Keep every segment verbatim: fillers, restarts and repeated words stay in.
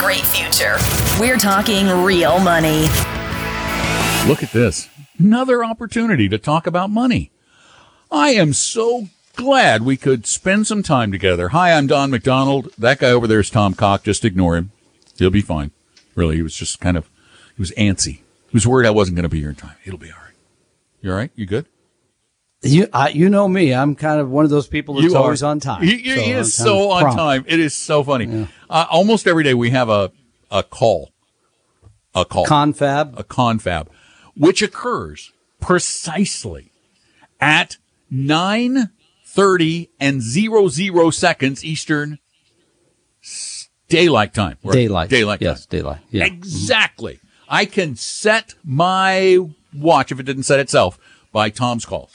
great future. We're talking real money. Look at this. Another opportunity to talk about money. I am so glad we could spend some time together. Hi, I'm Don McDonald. That guy over there is Tom Cox. Just ignore him. He'll be fine. Really, he was just kind of, he was antsy. He was worried I wasn't going to be here in time. It'll be all right. You all right? You good? You I, you know me. I'm kind of one of those people that's always on time. He, he so is so on prompt. time. It is so funny. Yeah. Uh, almost every day we have a, a call. A call. Confab. A confab, which occurs precisely at nine thirty and zero zero seconds Eastern Daylight Time. Right? Daylight. Daylight. Yes, time. Daylight. Yeah. Exactly. Mm-hmm. I can set my watch, if it didn't set itself, by Tom's calls.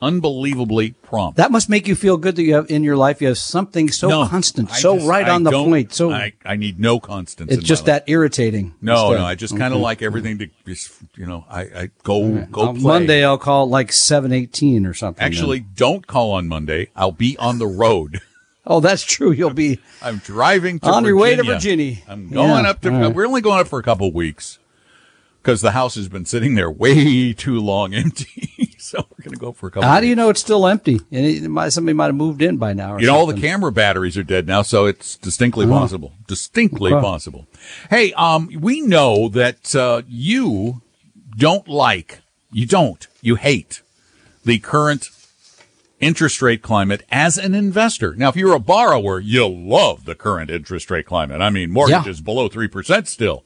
Unbelievably prompt. That must make you feel good that you have in your life. You have something so no, constant, I so just, right I on the point. So I, I need no constants. It's in just my life. That irritating. No, instead. no. I just kind of okay. like everything to just, you know, I, I go, right. go on play. Monday I'll call like seven eighteen or something. Actually, then. don't call on Monday. I'll be on the road. Oh, that's true. You'll be. I'm driving to on Virginia. your way to Virginia. I'm going yeah. up to, right. we're only going up for a couple of weeks because the house has been sitting there way too long empty. So we're going to go for a couple How of do you know it's still empty? And it might, somebody might have moved in by now. Or you know, something. All the camera batteries are dead now, so it's distinctly oh. possible. Distinctly oh. possible. Hey, um, we know that uh, you don't like, you don't, you hate the current interest rate climate as an investor. Now, if you're a borrower, you'll love the current interest rate climate. I mean, mortgages yeah. below three percent still,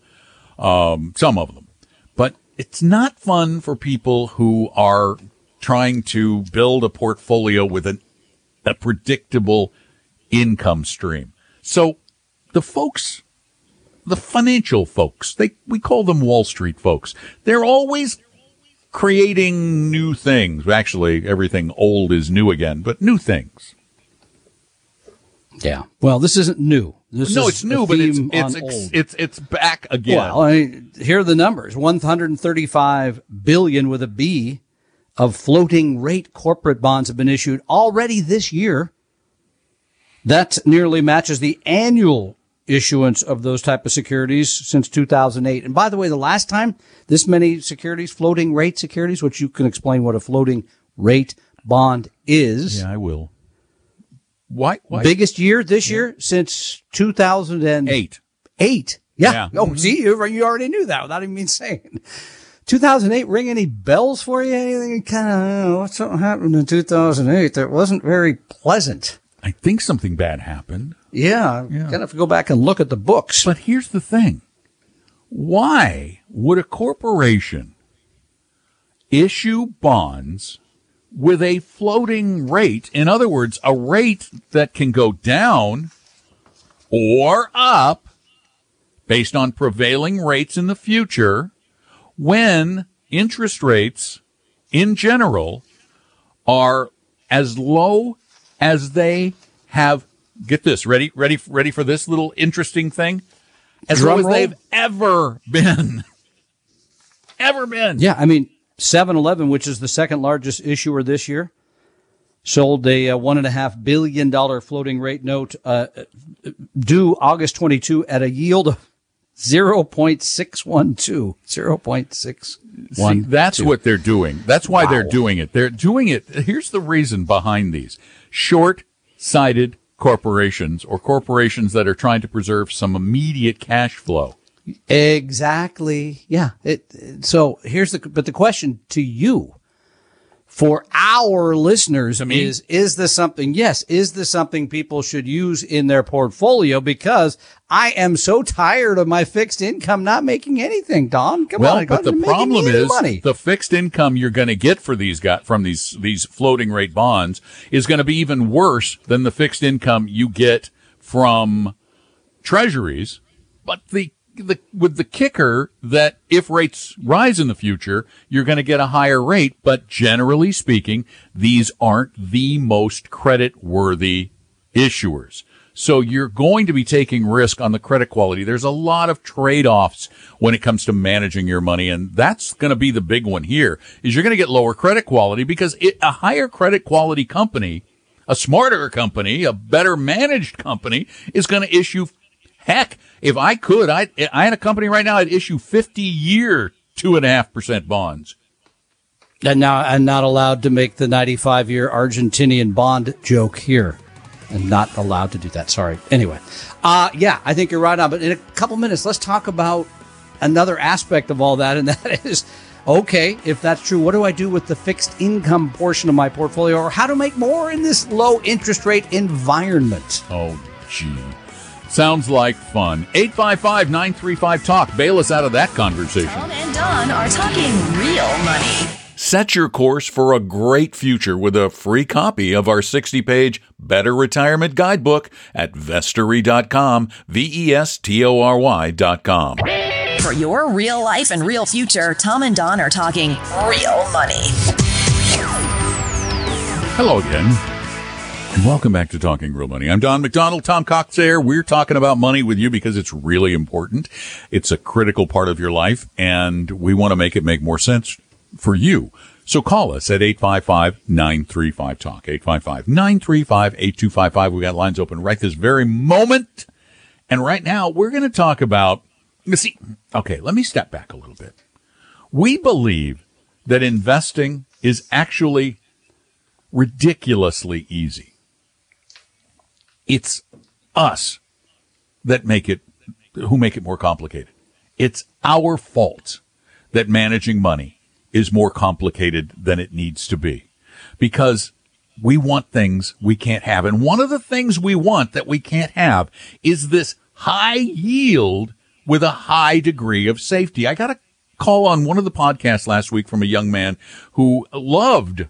um, some of them. But it's not fun for people who are trying to build a portfolio with an, a predictable income stream. So the folks, the financial folks, they we call them Wall Street folks, they're always creating new things. Actually, everything old is new again, but new things. Yeah. Well, this isn't new. This no, is it's new, but it's it's, it's it's it's back again. Well, I mean, here are the numbers. one hundred thirty-five billion dollars with a B of floating rate corporate bonds have been issued already this year. That nearly matches the annual issuance of those type of securities since two thousand eight. And by the way, the last time this many securities, floating rate securities, which you can explain what a floating rate bond is. Yeah, I will. Why, why? Biggest year this yeah. year since two thousand eight. Eight. Yeah. yeah. Oh, mm-hmm. see, you, you already knew that without even saying. two thousand eight, ring any bells for you? Anything kind of, what's something happened in two thousand eight that wasn't very pleasant? I think something bad happened. Yeah. yeah. Kind of have to go back and look at the books. But here's the thing. Why would a corporation issue bonds with a floating rate? In other words, a rate that can go down or up based on prevailing rates in the future, when interest rates in general are as low as they have, get this, ready, ready, ready for this little interesting thing? As Drum low roll. as they've ever been. ever been. Yeah, I mean, seven eleven, which is the second largest issuer this year, sold a uh, one point five billion dollars floating rate note uh, due August twenty-second at a yield of zero point six one two. zero point six one two. See, that's what they're doing. That's why wow. they're doing it. They're doing it. Here's the reason behind these. Short-sighted corporations, or corporations that are trying to preserve some immediate cash flow. Exactly. Yeah. It, it, so here's the, but the question to you, for our listeners, I mean, is, is this something, yes, is this something people should use in their portfolio? Because I am so tired of my fixed income not making anything, Don. Come well, on. But the problem is money. The fixed income you're going to get for these got from these, these floating rate bonds is going to be even worse than the fixed income you get from treasuries. But the, the, with the kicker that if rates rise in the future, you're going to get a higher rate. But generally speaking, these aren't the most credit worthy issuers. So you're going to be taking risk on the credit quality. There's a lot of trade offs when it comes to managing your money. And that's going to be the big one here is you're going to get lower credit quality because it, a higher credit quality company, a smarter company, a better managed company is going to issue Heck, if I could, I I had a company right now, I'd issue fifty-year two and a half percent bonds. And now I'm not allowed to make the ninety-five year Argentinian bond joke here. I'm not allowed to do that. Sorry. Anyway, uh, yeah, I think you're right on. But in a couple minutes, let's talk about another aspect of all that, and that is, okay, if that's true, what do I do with the fixed income portion of my portfolio, or how to make more in this low interest rate environment? Oh, gee. Sounds like fun. eight five five, nine three five, talk. Bail us out of that conversation. Tom and Don are talking real money. Set your course for a great future with a free copy of our sixty page Better Retirement Guidebook at vestory dot com, V E S T O R Y dot com. For your real life and real future, Tom and Don are talking real money. Hello again, and welcome back to Talking Real Money. I'm Don McDonald, Tom Cox here. We're talking about money with you because it's really important. It's a critical part of your life, and we want to make it make more sense for you. So call us at eight five five, nine three five, talk, eight five five, nine three five, eight two five five. We got lines open right this very moment. And right now, we're going to talk about, you see, okay, let me step back a little bit. We believe that investing is actually ridiculously easy. It's us that make it, who make it more complicated. It's our fault that managing money is more complicated than it needs to be, because we want things we can't have. And one of the things we want that we can't have is this high yield with a high degree of safety. I got a call on one of the podcasts last week from a young man who loved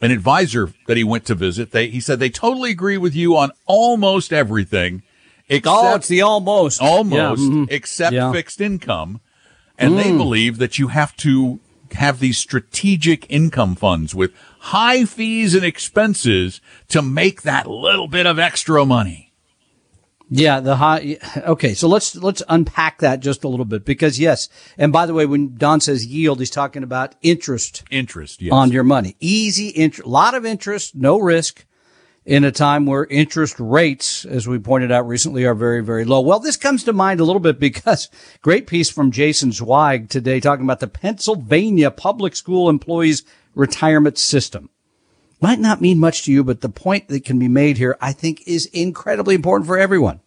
an advisor that he went to visit. They, he said, they totally agree with you on almost everything. Except, oh, it's the almost. Almost, yeah. Mm-hmm. except yeah. fixed income. And mm. they believe that you have to have these strategic income funds with high fees and expenses to make that little bit of extra money. Yeah, the high. Okay, so let's let's unpack that just a little bit, because yes, and by the way, when Don says yield, he's talking about interest, interest yes. on your money. Easy interest, a lot of interest, no risk, in a time where interest rates, as we pointed out recently, are very, very low. Well, this comes to mind a little bit because great piece from Jason Zweig today talking about the Pennsylvania Public School Employees Retirement System. Might not mean much to you, but the point that can be made here, I think, is incredibly important for everyone.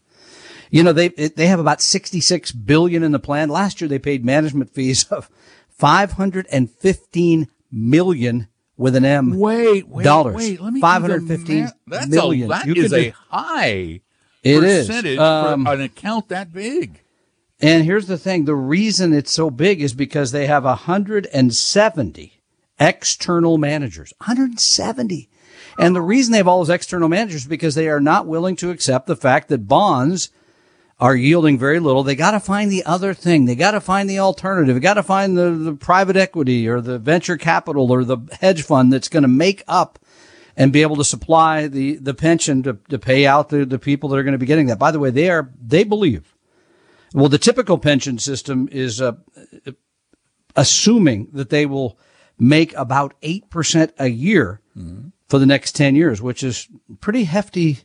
You know, they they have about sixty-six billion dollars in the plan. Last year, they paid management fees of five hundred fifteen million dollars. With an M. Wait, wait, dollars. wait. Let me five hundred fifteen ma- million. A, that you is a do, high it percentage is. Um, for an account that big. And here's the thing. The reason it's so big is because they have one hundred seventy external managers. one hundred seventy. And the reason they have all those external managers is because they are not willing to accept the fact that bonds are yielding very little. They got to find the other thing. They got to find the alternative. They got to find the, the private equity or the venture capital or the hedge fund that's going to make up and be able to supply the, the pension to, to pay out the, the people that are going to be getting that. By the way, they are, they believe, well, the typical pension system is uh, assuming that they will make about eight percent a year mm-hmm. for the next ten years, which is pretty hefty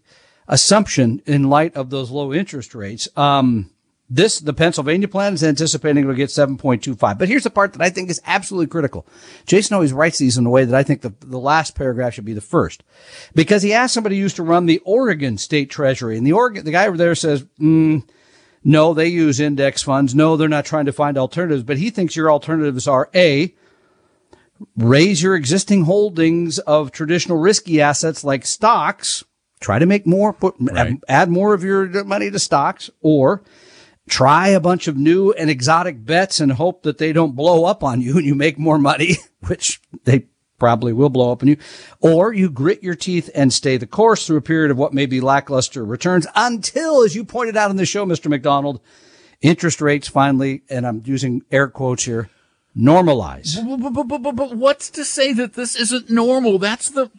assumption in light of those low interest rates. Um, this, the Pennsylvania plan is anticipating it'll get seven point two five. But here's the part that I think is absolutely critical. Jason always writes these in a way that I think the, the last paragraph should be the first, because he asked somebody who used to run the Oregon State Treasury, and the Oregon, the guy over there says, mm, no, they use index funds. No, they're not trying to find alternatives, but he thinks your alternatives are A, raise your existing holdings of traditional risky assets like stocks. Try to make more, put, right. add more of your money to stocks, or try a bunch of new and exotic bets and hope that they don't blow up on you and you make more money, which they probably will blow up on you. Or you grit your teeth and stay the course through a period of what may be lackluster returns until, as you pointed out on the show, Mister McDonald, interest rates finally, and I'm using air quotes here, normalize. But, but, but, but, but what's to say that this isn't normal? That's the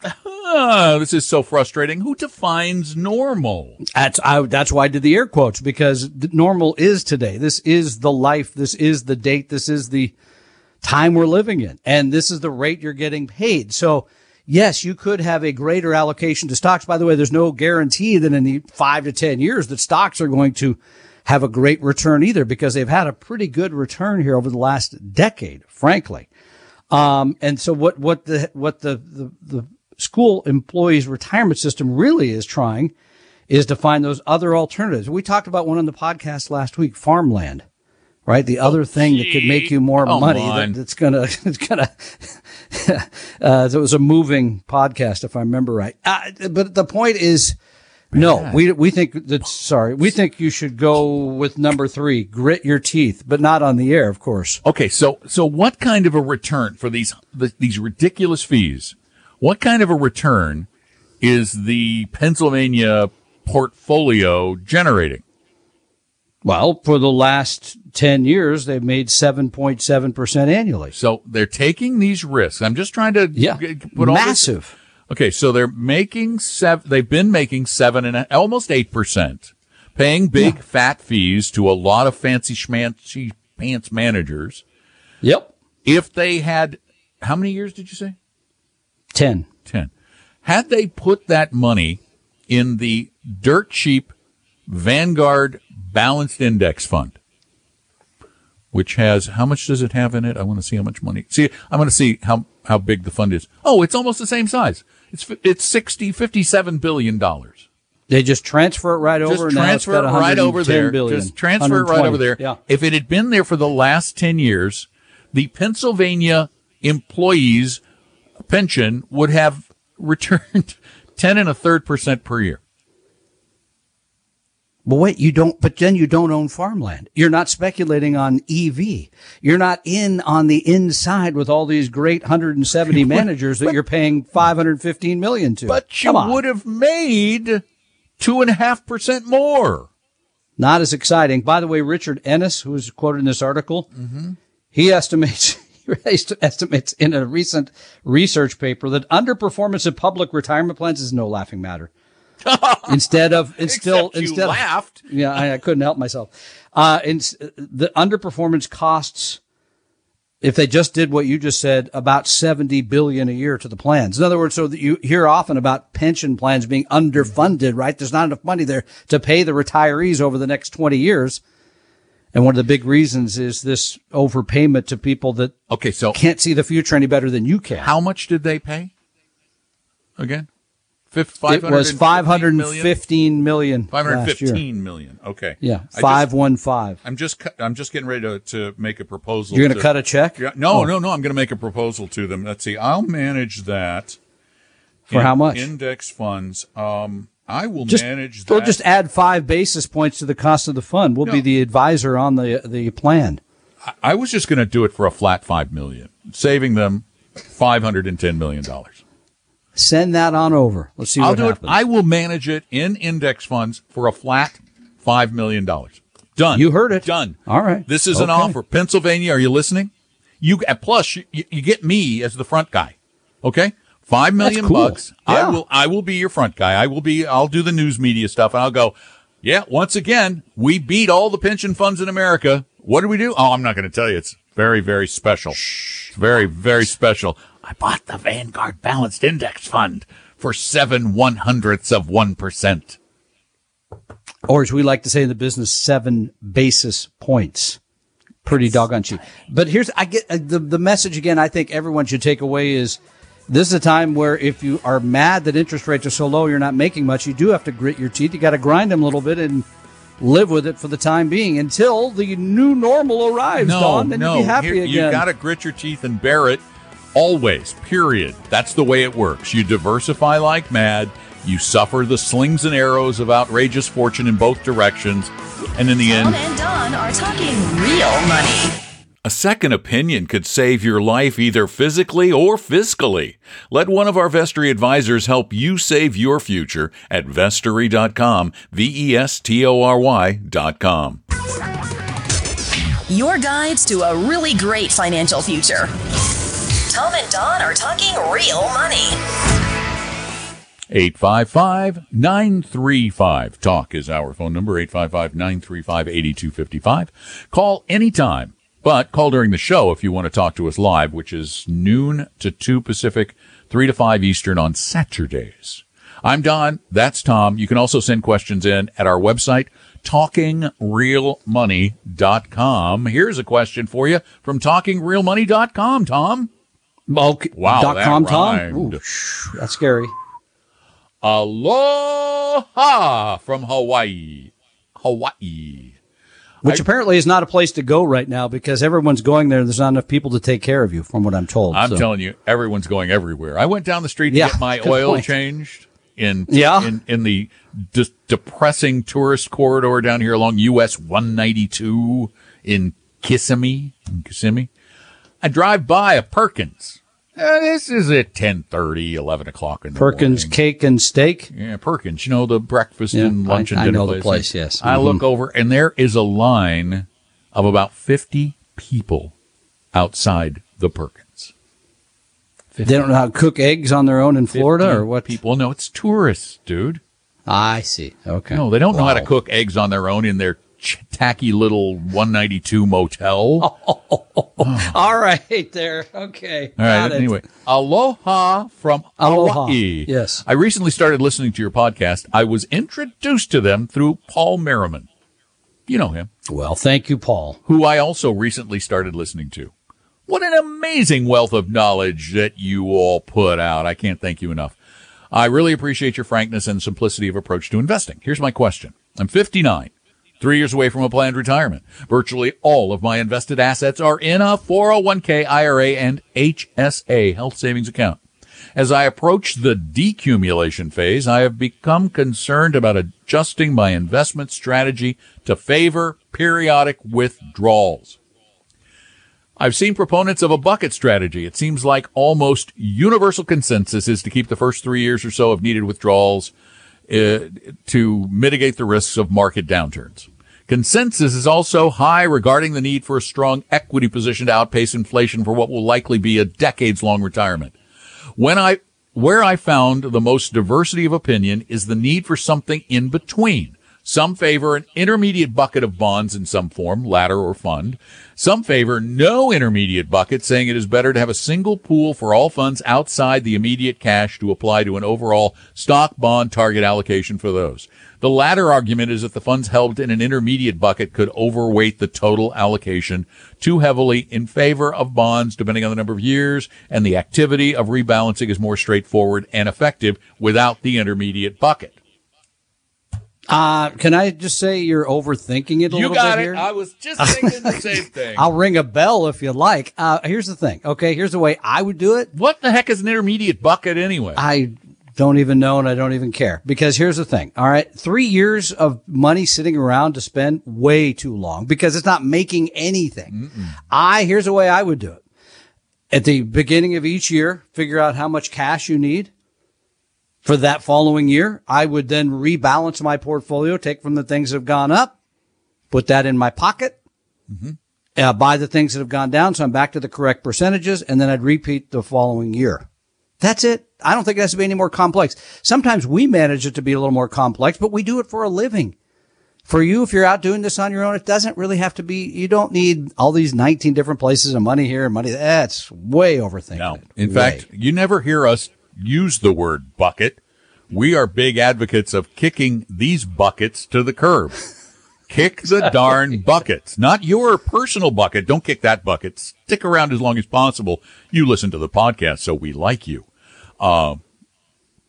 uh, this is so frustrating. Who defines normal? That's I, that's why I did the air quotes, because normal is today. This is the life. This is the date. This is the time we're living in, and this is the rate you're getting paid. So yes, you could have a greater allocation to stocks. By the way, there's no guarantee that in the five to ten years that stocks are going to have a great return either, because they've had a pretty good return here over the last decade, frankly. Um, and so what, what the, what the, the, the school employees retirement system really is trying is to find those other alternatives. We talked about one on the podcast last week, farmland, right? The other oh, thing gee. that could make you more oh, money that, that's going to, it's going to, uh, that was a moving podcast, if I remember right. Uh, but the point is, no, yeah. we, we think that, sorry, we think you should go with number three, grit your teeth, but not on the air, of course. Okay. So, so what kind of a return for these, the, these ridiculous fees? What kind of a return is the Pennsylvania portfolio generating? Well, for the last ten years, they've made seven point seven percent annually. So they're taking these risks. I'm just trying to yeah. put all massive. This- Okay, so they're making seven. They've been making seven and a, almost eight percent, paying big yeah. fat fees to a lot of fancy schmancy pants managers. Yep. If they had, how many years did you say? Ten. Ten. Had they put that money in the dirt cheap Vanguard Balanced Index Fund, which has, how much does it have in it? I want to see how much money. See, I want to see how how big the fund is. Oh, it's almost the same size. It's it's sixty, fifty-seven billion dollars. They just transfer it right just over. Just transfer it right over there. Billion, just transfer it right over there. Yeah. If it had been there for the last ten years, the Pennsylvania employees' pension would have returned ten and a third percent per year. But wait, you don't, but then you don't own farmland. You're not speculating on E V. You're not in on the inside with all these great one hundred seventy managers that you're paying five hundred fifteen million dollars to. But you would have made two and a half percent more. Not as exciting. By the way, Richard Ennis, who is quoted in this article, mm-hmm. he estimates, he estimates in a recent research paper that underperformance of public retirement plans is no laughing matter. Instead of, and still, you instead laughed. Of, yeah, I, I couldn't help myself. Uh, in, the underperformance costs, if they just did what you just said, about seventy billion dollars a year to the plans. In other words, so that you hear often about pension plans being underfunded, right? There's not enough money there to pay the retirees over the next twenty years. And one of the big reasons is this overpayment to people that okay, so can't see the future any better than you can. How much did they pay again? It was five hundred fifteen million dollars five hundred fifteen million dollars Okay. Yeah. five one five I'm just, I'm just getting ready to, to make a proposal. You're going to cut a check? Yeah, no, oh. no, no. I'm going to make a proposal to them. Let's see. I'll manage that. For how much? Index funds. Um, I will just, manage that. We'll just add five basis points to the cost of the fund. We'll no. be the advisor on the, the plan. I, I was just going to do it for a flat five million dollars, saving them five hundred ten million dollars. Send that on over. Let's see I'll what do happens. It. I will manage it in index funds for a flat five million dollars. Done. You heard it. Done. All right. This is okay. an offer. Pennsylvania, are you listening? You Plus, you, you get me as the front guy. Okay? five million dollars cool. bucks. Yeah. I will I will be your front guy. I will be, I'll do the news media stuff, and I'll go, yeah, once again, we beat all the pension funds in America. What do we do? Oh, I'm not going to tell you. It's very, very special. Shh. It's very, very special. I bought the Vanguard Balanced Index Fund for seven one hundredths of one percent. Or as we like to say in the business, seven basis points. Pretty doggone cheap. But here's, I get the, the message again, I think everyone should take away is this is a time where if you are mad that interest rates are so low, you're not making much. You do have to grit your teeth. You got to grind them a little bit and live with it for the time being until the new normal arrives, no, Don. Then no. you'll be happy Here, again. You got to grit your teeth and bear it. Always, period. That's the way it works. You diversify like mad. You suffer the slings and arrows of outrageous fortune in both directions. And in the end, Tom and Don are talking real money. A second opinion could save your life either physically or fiscally. Let one of our Vestory advisors help you save your future at Vestory dot com, V E S T O R Y dot com. Your guides to a really great financial future. Tom and Don are talking real money. eight five five, nine three five, T A L K is our phone number, eight five five, nine three five, eight two five five. Call anytime, but call during the show if you want to talk to us live, which is noon to two Pacific, three to five Eastern on Saturdays. I'm Don. That's Tom. You can also send questions in at our website, talking real money dot com. Here's a question for you from talking real money dot com, Tom. Okay. Wow, dot that com, Tom? Ooh, that's scary. Aloha from Hawaii. Hawaii. Which I, apparently is not a place to go right now because everyone's going there and there's not enough people to take care of you, from what I'm told. I'm so. telling you, everyone's going everywhere. I went down the street to yeah, get my oil point. changed in, yeah. in in the de- depressing tourist corridor down here along U S one ninety-two in Kissimmee. In Kissimmee. I drive by a Perkins. Uh, this is at ten thirty, eleven o'clock in the Perkins morning. Perkins Cake and Steak? Yeah, Perkins. You know, the breakfast yeah, and lunch I, and dinner place. I know the place, yes. Mm-hmm. I look over, and there is a line of about fifty people outside the Perkins. fifty. They don't know how to cook eggs on their own in Florida, or what? People, no, it's tourists, dude. I see. Okay. No, they don't wow. know how to cook eggs on their own in their ch- tacky little one ninety-two motel. Oh. Oh. All right, there. Okay. All right. Got it. Anyway, aloha from aloha. Hawaii. Yes. I recently started listening to your podcast. I was introduced to them through Paul Merriman. You know him. Well, thank you, Paul. Who I also recently started listening to. What an amazing wealth of knowledge that you all put out. I can't thank you enough. I really appreciate your frankness and simplicity of approach to investing. Here's my question. I'm fifty-nine. Three years away from a planned retirement. Virtually all of my invested assets are in a four oh one k, I R A, and H S A, health savings account. As I approach the decumulation phase, I have become concerned about adjusting my investment strategy to favor periodic withdrawals. I've seen proponents of a bucket strategy. It seems like almost universal consensus is to keep the first three years or so of needed withdrawals Uh, to mitigate the risks of market downturns. Consensus is also high regarding the need for a strong equity position to outpace inflation for what will likely be a decades-long retirement. When I, where I found the most diversity of opinion is the need for something in between. Some favor an intermediate bucket of bonds in some form, ladder or fund. Some favor no intermediate bucket, saying it is better to have a single pool for all funds outside the immediate cash to apply to an overall stock bond target allocation for those. The latter argument is that the funds held in an intermediate bucket could overweight the total allocation too heavily in favor of bonds, depending on the number of years, and the activity of rebalancing is more straightforward and effective without the intermediate bucket. Uh, can I just say you're overthinking it a you little bit it. here? You got it. I was just thinking the same thing. I'll ring a bell if you like. Uh, here's the thing. Okay, here's the way I would do it. What the heck is an intermediate bucket anyway? I don't even know, and I don't even care, because here's the thing. All right, three years of money sitting around to spend, way too long, because it's not making anything. Mm-mm. I here's the way I would do it. At the beginning of each year, figure out how much cash you need for that following year. I would then rebalance my portfolio, take from the things that have gone up, put that in my pocket, mm-hmm. uh, buy the things that have gone down, so I'm back to the correct percentages, and then I'd repeat the following year. That's it. I don't think it has to be any more complex. Sometimes we manage it to be a little more complex, but we do it for a living. For you, if you're out doing this on your own, it doesn't really have to be. You don't need all these nineteen different places and money here and money. That's way overthinking. No. In way. fact, you never hear us use the word bucket. We are big advocates of kicking these buckets to the curb. Kick the darn buckets. Not your personal bucket. Don't kick that bucket. Stick around as long as possible. You listen to the podcast, so we like you. Uh,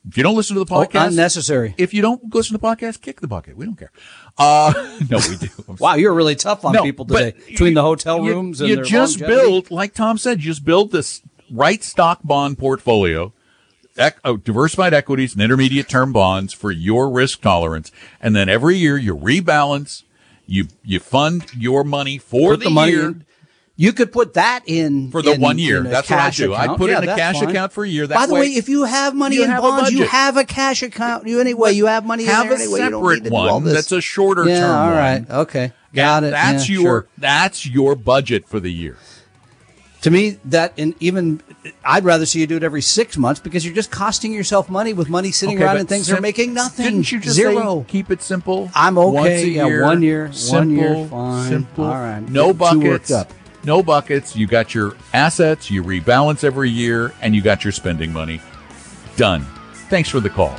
if you don't listen to the podcast... Oh, unnecessary. If you don't listen to the podcast, kick the bucket. We don't care. Uh, no, we do. Wow, you're really tough on no, people today. Between you, the hotel rooms you, and you their just build, like Tom said, you just build this right stock bond portfolio, diversified equities and intermediate term bonds for your risk tolerance. And then every year you rebalance, you, you fund your money for the, the money year. In. You could put that in for the in, one year. That's what I do. Account. I put yeah, in a cash fine. account for a year. That By the way, way, if you have money you in have bonds, you have a cash account. You anyway, you have money have in there anyway. Have a separate one that's a shorter yeah, term. All right. One. Okay. Got yeah, it. That's yeah, your, sure. that's your budget for the year. To me, that and even I'd rather see you do it every six months because you're just costing yourself money with money sitting okay, around and things sim- are making nothing. Didn't you just Zero. Say keep it simple? I'm okay. Once a yeah, year, one year, simple, one year, fine. Simple. All right. No buckets. Up. No buckets. You got your assets. You rebalance every year, and you got your spending money. Done. Thanks for the call.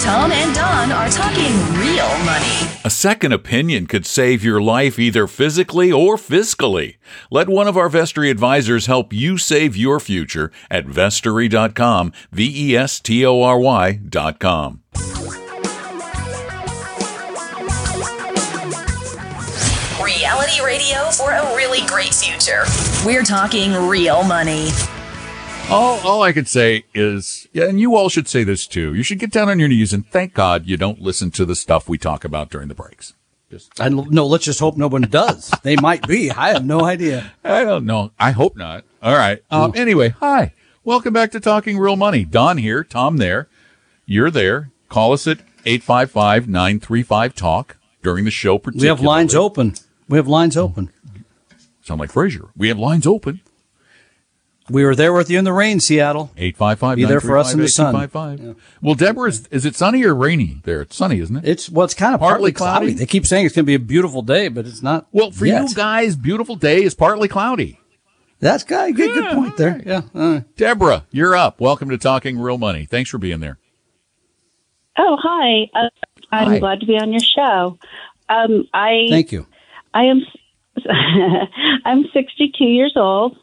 Tom and Don are talking real money. A second opinion could save your life either physically or fiscally. Let one of our Vestory advisors help you save your future at vestory dot com, V E S T O R Y dot com. Reality radio for a really great future. We're talking real money. All, all I could say is, yeah, and you all should say this too, you should get down on your knees and thank God you don't listen to the stuff we talk about during the breaks. Just, I, no, let's just hope no one does. They might be. I have no idea. I don't know. I hope not. All right. Um, anyway, hi. Welcome back to Talking Real Money. Don here, Tom there. You're there. Call us at eight five five, nine three five, talk during the show particularly. We have lines open. We have lines open. Sound like Frasier. We have lines open. We were there with you in the rain, Seattle. eight five five Be there for us in the sun. Yeah. Well, Deborah, is, is it sunny or rainy there? It's sunny, isn't it? It's well, it's kind of partly, partly cloudy. cloudy. They keep saying it's going to be a beautiful day, but it's not. Well, for yet. you guys, beautiful day is partly cloudy. That's got a good, yeah, good point there. Right. Yeah. Right. Deborah, you're up. Welcome to Talking Real Money. Thanks for being there. Oh, hi. Uh, I'm hi. glad to be on your show. Um, I Thank you. I am I'm sixty-two years old.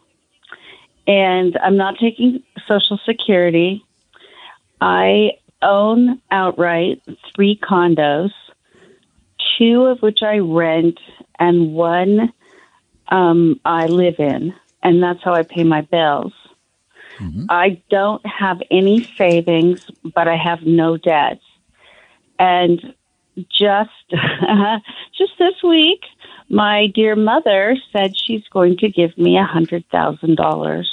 And I'm not taking Social Security. I own outright three condos, two of which I rent, and one um, I live in. And that's how I pay my bills. Mm-hmm. I don't have any savings, but I have no debt. And just just this week, my dear mother said she's going to give me one hundred thousand dollars.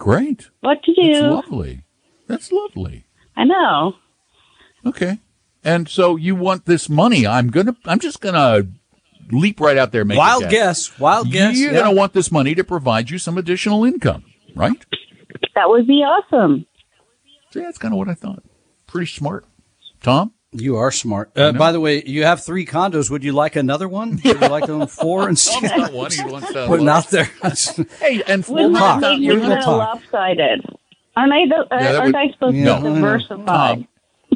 Great. What to do? That's lovely. That's lovely. I know. Okay. And so you want this money. I'm gonna. I'm just going to leap right out there. Make Wild a guess. guess. Wild You're guess. You're going to want this money to provide you some additional income, right? That would be awesome. See, that's kind of what I thought. Pretty smart. Tom? You are smart. Uh, by the way, you have three condos. Would you like another one? Would you like to own four instead? Tom's not one. He wants that one. Putting out there. Hey, and four talk. Not, you're kind of lopsided. Aren't I, the, yeah, uh, aren't would, I supposed yeah, to no, diversify? Tom,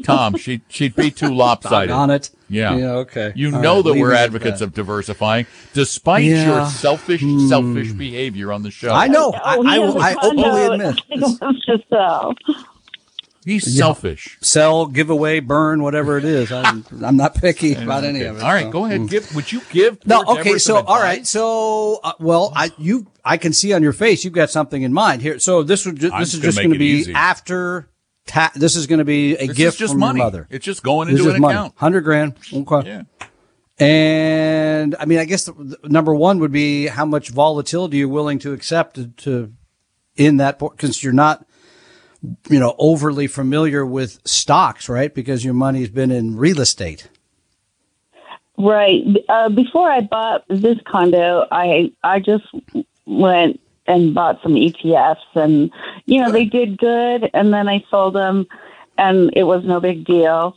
Tom she, she'd be too lopsided. On it. Yeah. Yeah, okay. You All know right, that we're advocates that. of diversifying, despite yeah. your selfish, hmm. selfish behavior on the show. I know. I, I, I, I openly admit. This. He's yeah. selfish. Sell, give away, burn, whatever it is. I'm, I'm not picky about any of it. All right, so. go ahead. Give. Would you give? No. Okay. So, all right. So, uh, well, I you I can see on your face you've got something in mind here. So this would ju- this is just going to be easy. after. Ta- this is going to be a this gift is just from money. your mother. It's just going into this is an money. account. Hundred grand. Okay. Yeah. And I mean, I guess the, the, number one would be how much volatility you're willing to accept to, to in that because you're not. you know, overly familiar with stocks, right? Because your money's been in real estate. Right. Uh, before I bought this condo, I I just went and bought some E T Fs and, you know, they did good. And then I sold them and it was no big deal.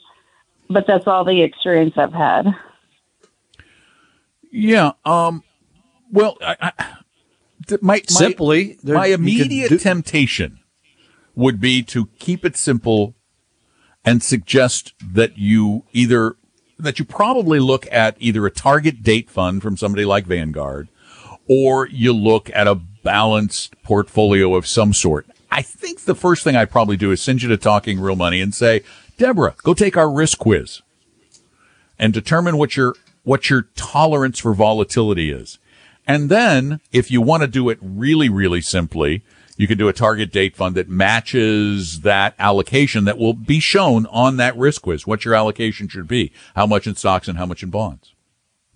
But that's all the experience I've had. Yeah. Um, well, I, I, my, simply, my, my immediate do- temptation would be to keep it simple and suggest that you either, that you probably look at either a target date fund from somebody like Vanguard, or you look at a balanced portfolio of some sort. I think the first thing I'd probably do is send you to Talking Real Money and say, Deborah, go take our risk quiz and determine what your, what your tolerance for volatility is. And then if you want to do it really, really simply, you can do a target date fund that matches that allocation that will be shown on that risk quiz, what your allocation should be, how much in stocks and how much in bonds.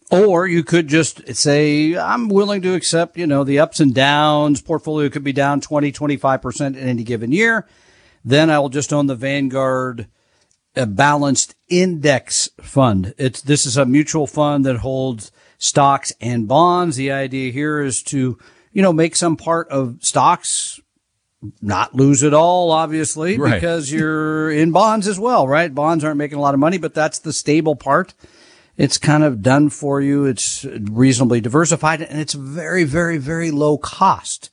Or you could just say, I'm willing to accept, you know, the ups and downs. Portfolio could be down twenty, twenty-five percent in any given year. Then I'll just own the Vanguard Balanced Index Fund. It's, this is a mutual fund that holds stocks and bonds. The idea here is to, you know, make some part of stocks, not lose it all, obviously, right. because you're in bonds as well, right? Bonds aren't making a lot of money, but that's the stable part. It's kind of done for you. It's reasonably diversified, and it's very, very, very low cost.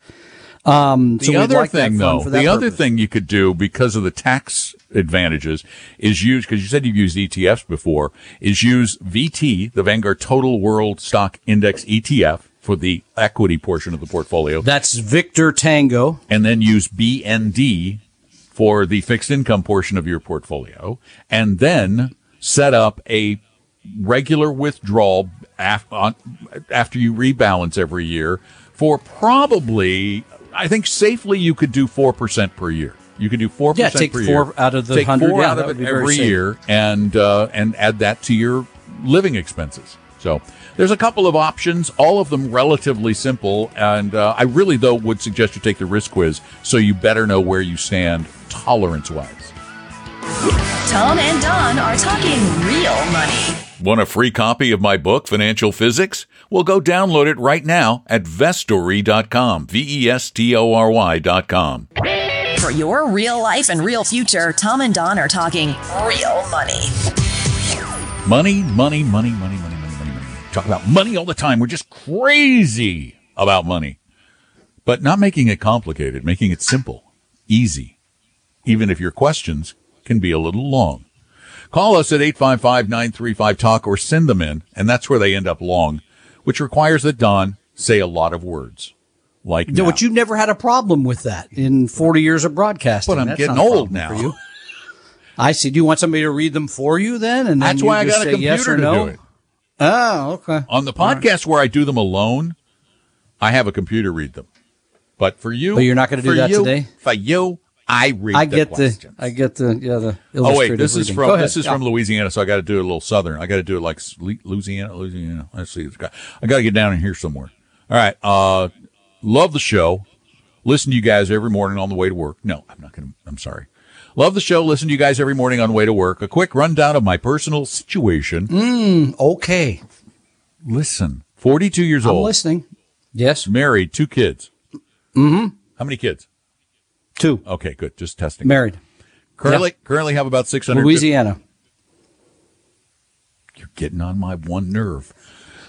Um, the so other like thing, though, the purpose. other thing you could do because of the tax advantages is use, because you said you've used E T Fs before, is use V T, the Vanguard Total World Stock Index E T F, for the equity portion of the portfolio. That's Victor Tango. And then use B N D for the fixed income portion of your portfolio. And then set up a regular withdrawal af- on, after you rebalance every year for probably, I think safely you could do four percent per year. You can do four percent yeah, take per four year. Out of the take one hundred, four yeah, out of it every year and, uh, and add that to your living expenses. So there's a couple of options, all of them relatively simple. And uh, I really, though, would suggest you take the risk quiz so you better know where you stand tolerance-wise. Tom and Don are talking real money. Want a free copy of my book, Financial Physics? Well, go download it right now at vestory dot com, V E S T O R Y dot com. For your real life and real future, Tom and Don are talking real money. Money, money, money, money, money, money, money, money. Talk about money all the time. We're just crazy about money. But not making it complicated, making it simple, easy, even if your questions can be a little long. Call us at eight five five, nine three five, talk or send them in, and that's where they end up long, which requires that Don say a lot of words. Like no, now. But you never had a problem with that in forty years of broadcasting. But I'm that's getting old now. For you. I see. Do you want somebody to read them for you then? And then that's you why just I got a computer yes or to no? do it. Oh, okay. On the podcast right. where I do them alone, I have a computer read them. But for you, but you're not going to do that you, today. For you. I read I the get questions. The, I get the, yeah, the illustrative Oh, wait, this reading. is from, this is yeah. from Louisiana, so I gotta do it a little southern. I gotta do it like Louisiana, Louisiana. Let's see. I gotta get down in here somewhere. All right. Uh, love the show. Listen to you guys every morning on the way to work. No, I'm not gonna, I'm sorry. Love the show. Listen to you guys every morning on the way to work. A quick rundown of my personal situation. Mm, okay. Listen, forty-two years I'm old. I'm listening. Yes. Married, two kids. Mm-hmm. How many kids? Two. Okay, good. Just testing. Married. Currently, yep. currently have about six hundred. Louisiana. You're getting on my one nerve.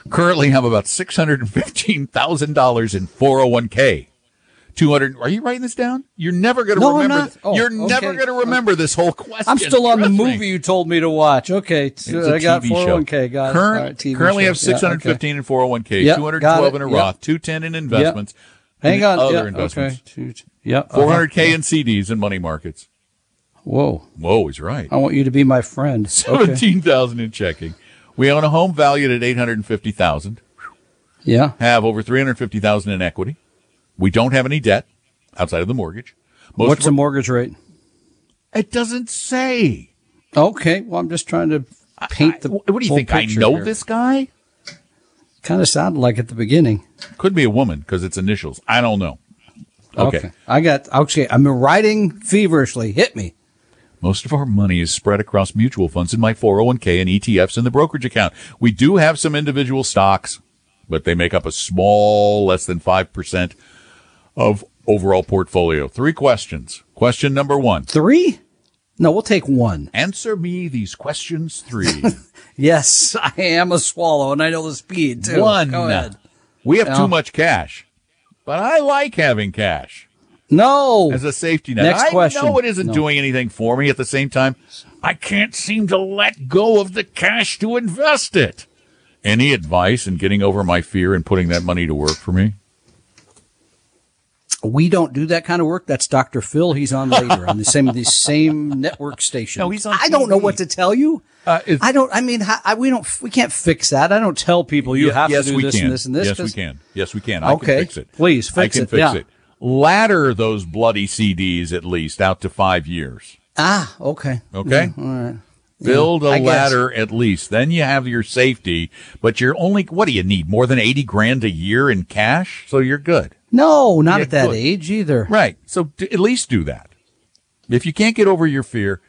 Currently have about six hundred fifteen thousand dollars in four oh one k. two hundred. Are you writing this down? You're never going to no, remember. I'm not. Th- oh, you're okay. never going to remember this whole question. I'm still on Trust the movie me. you told me to watch. Okay, it's I a got four oh one k. Got Current, right, T V currently show. have six hundred fifteen yeah, okay. in four oh one k. Yep, two hundred twelve in a Roth. Yep. two ten in investments. Yep. Hang on. Other yeah, investments. Okay. Yeah. four hundred K okay. in C Ds and money markets. Whoa. Whoa, he's right. I want you to be my friend. seventeen thousand dollars okay. in checking. We own a home valued at eight hundred fifty thousand dollars. Yeah. Have over three hundred fifty thousand dollars in equity. We don't have any debt outside of the mortgage. Most What's our- the mortgage rate? It doesn't say. Okay. Well, I'm just trying to paint the I, I, What do you think? I know here. this guy? Kind of sounded like at the beginning. Could be a woman because it's initials. I don't know. Okay. okay. I got, okay. I'm writing feverishly. Hit me. Most of our money is spread across mutual funds in my four oh one k and E T Fs in the brokerage account. We do have some individual stocks, but they make up a small, less than five percent of overall portfolio. Three questions. Question number one. Three? No, we'll take one. Answer me these questions three. Yes, I am a swallow, and I know the speed, too. One. Go ahead. We have no. too much cash, but I like having cash. No. As a safety net. Next I question. know it isn't no. doing anything for me. At the same time, I can't seem to let go of the cash to invest it. Any advice in getting over my fear and putting that money to work for me? We don't do that kind of work. That's Doctor Phil. He's on later on the same the same network station. No, he's on T V. I don't know what to tell you. Uh, I don't. I mean, I, we don't. We can't fix that. I don't tell people you yes, have yes, to do this can. and this and this. Yes, we can. Yes, we can. I okay. can fix it. Please fix it. I can it. fix yeah. it. Ladder those bloody C Ds at least out to five years. Ah, okay. Okay. Yeah, all right. Build yeah, a I ladder guess. at least. Then you have your safety. But you're only. What do you need? More than eighty grand a year in cash. So you're good. No, not yeah, at that good. age either. Right. So d- at least do that. If you can't get over your fear,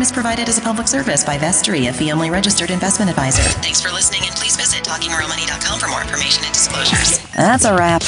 is provided as a public service by Vestory, a fee-only registered investment advisor. Thanks for listening, and please visit talking real money dot com for more information and disclosures. That's a wrap.